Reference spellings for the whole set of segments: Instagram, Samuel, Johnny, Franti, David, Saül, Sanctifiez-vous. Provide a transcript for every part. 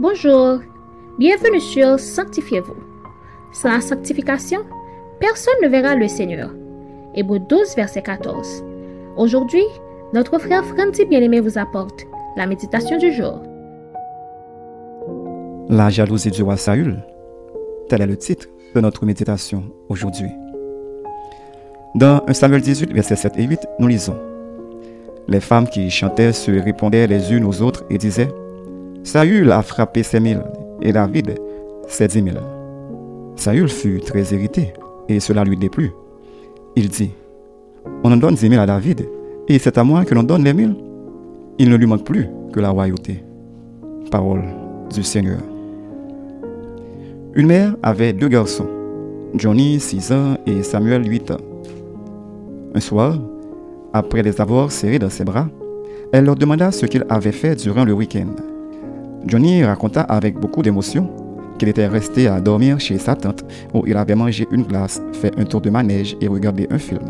Bonjour, bienvenue sur Sanctifiez-vous. Sans la sanctification, personne ne verra le Seigneur. Hébreux 12, verset 14. Aujourd'hui, notre frère Franti bien-aimé vous apporte la méditation du jour. La jalousie du roi Saül, tel est le titre de notre méditation aujourd'hui. Dans 1 Samuel 18, versets 7 et 8, nous lisons « Les femmes qui chantaient se répondaient les unes aux autres et disaient « Saül a frappé ses 1000 et David ses 10 000. » Saül fut très irrité et cela lui déplut. Il dit « On en donne 10 000 à David et c'est à moi que l'on donne les 1000. » Il ne lui manque plus que la royauté. Parole du Seigneur. Une mère avait 2 garçons, Johnny, 6 ans, et Samuel, 8 ans. Un soir, après les avoir serrés dans ses bras, elle leur demanda ce qu'ils avaient fait durant le week-end. Johnny raconta avec beaucoup d'émotion qu'il était resté à dormir chez sa tante où il avait mangé une glace, fait un tour de manège et regardé un film.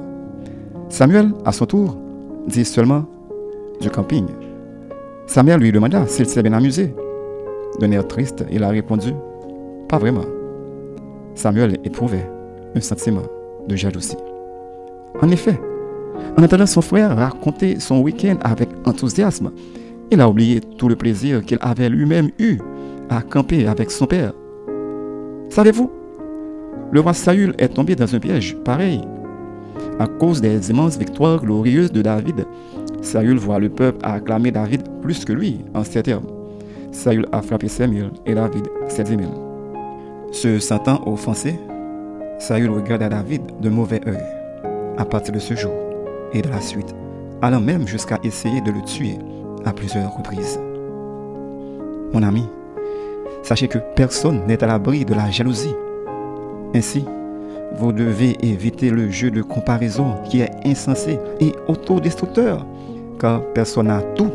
Samuel, à son tour, dit seulement « du camping ». Sa mère lui demanda s'il s'est bien amusé. D'un air triste, il a répondu « pas vraiment. » Samuel éprouvait un sentiment de jalousie. En effet, en entendant son frère raconter son week-end avec enthousiasme, il a oublié tout le plaisir qu'il avait lui-même eu à camper avec son père. Savez-vous, le roi Saül est tombé dans un piège pareil. À cause des immenses victoires glorieuses de David, Saül voit le peuple acclamer David plus que lui en ces termes. Saül a frappé ses 1000 et David ses 10 000. Se sentant offensé, Saül regarda David d'un mauvais œil. À partir de ce jour et de la suite, allant même jusqu'à essayer de le tuer à plusieurs reprises. Mon ami, sachez que personne n'est à l'abri de la jalousie. Ainsi, vous devez éviter le jeu de comparaison qui est insensé et autodestructeur, car personne n'a tout,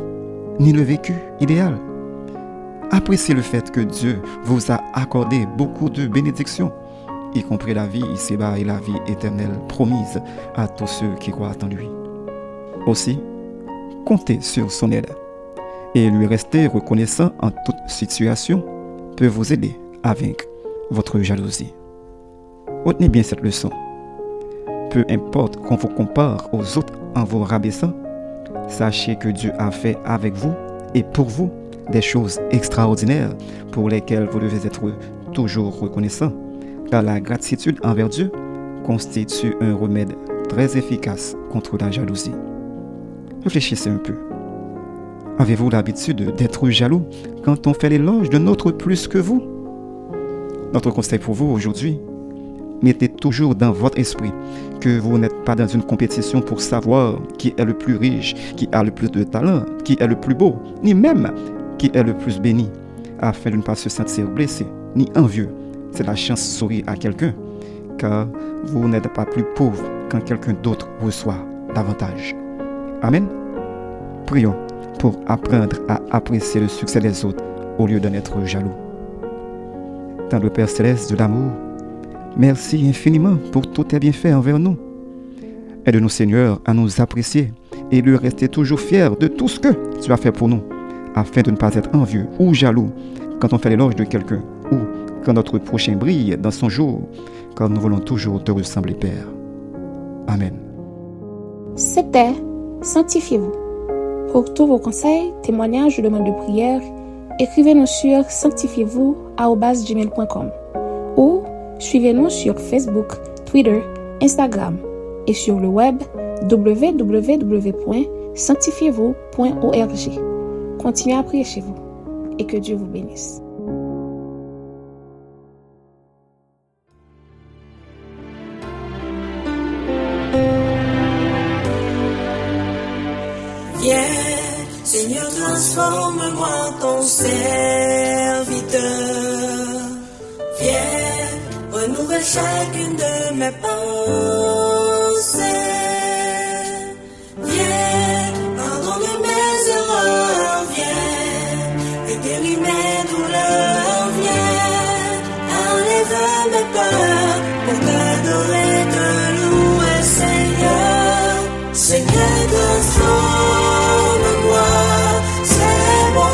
ni le vécu idéal. Appréciez le fait que Dieu vous a accordé beaucoup de bénédictions, y compris la vie ici-bas et la vie éternelle promise à tous ceux qui croient en lui. Aussi, comptez sur son aide et lui rester reconnaissant en toute situation peut vous aider à vaincre votre jalousie. Retenez bien cette leçon. Peu importe qu'on vous compare aux autres en vous rabaissant, sachez que Dieu a fait avec vous et pour vous des choses extraordinaires pour lesquelles vous devez être toujours reconnaissant, car la gratitude envers Dieu constitue un remède très efficace contre la jalousie. Réfléchissez un peu. Avez-vous l'habitude d'être jaloux quand on fait l'éloge d'un autre plus que vous? Notre conseil pour vous aujourd'hui, mettez toujours dans votre esprit que vous n'êtes pas dans une compétition pour savoir qui est le plus riche, qui a le plus de talent, qui est le plus beau, ni même qui est le plus béni, afin de ne pas se sentir blessé ni envieux. C'est la chance de sourire à quelqu'un, car vous n'êtes pas plus pauvre quand quelqu'un d'autre reçoit davantage. Amen. Prions pour apprendre à apprécier le succès des autres au lieu d'en être jaloux. Tendre Père Céleste de l'amour, merci infiniment pour tous tes bienfaits envers nous. Aide-nous, Seigneur, à nous apprécier et de rester toujours fiers de tout ce que tu as fait pour nous, afin de ne pas être envieux ou jaloux quand on fait l'éloge de quelqu'un ou quand notre prochain brille dans son jour, car nous voulons toujours te ressembler, Père. Amen. C'était Sanctifiez-vous. Pour tous vos conseils, témoignages ou demandes de prière, écrivez-nous sur sanctifiez-vous@gmail.com ou suivez-nous sur Facebook, Twitter, Instagram et sur le web www.sanctifiez-vous.org. Continuez à prier chez vous et que Dieu vous bénisse. Yeah, Seigneur, transforme-moi en ton serviteur. Viens, renouvelle chacune de mes pensées. Viens, pardonne mes erreurs. Viens, et guéris mes douleurs. Viens, enlève mes peurs pour t'adorer, te louer, Seigneur. Seigneur, transforme-moi, c'est mon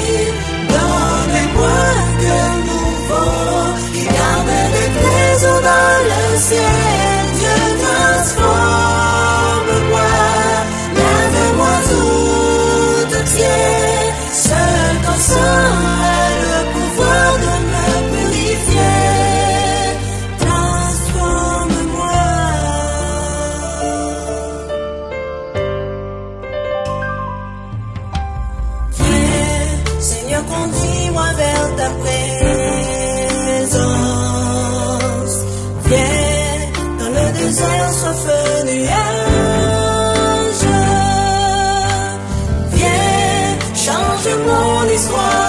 désir. conduis-moi vers ta présence. Viens dans le désert, sois feu nuage. Viens, change mon histoire.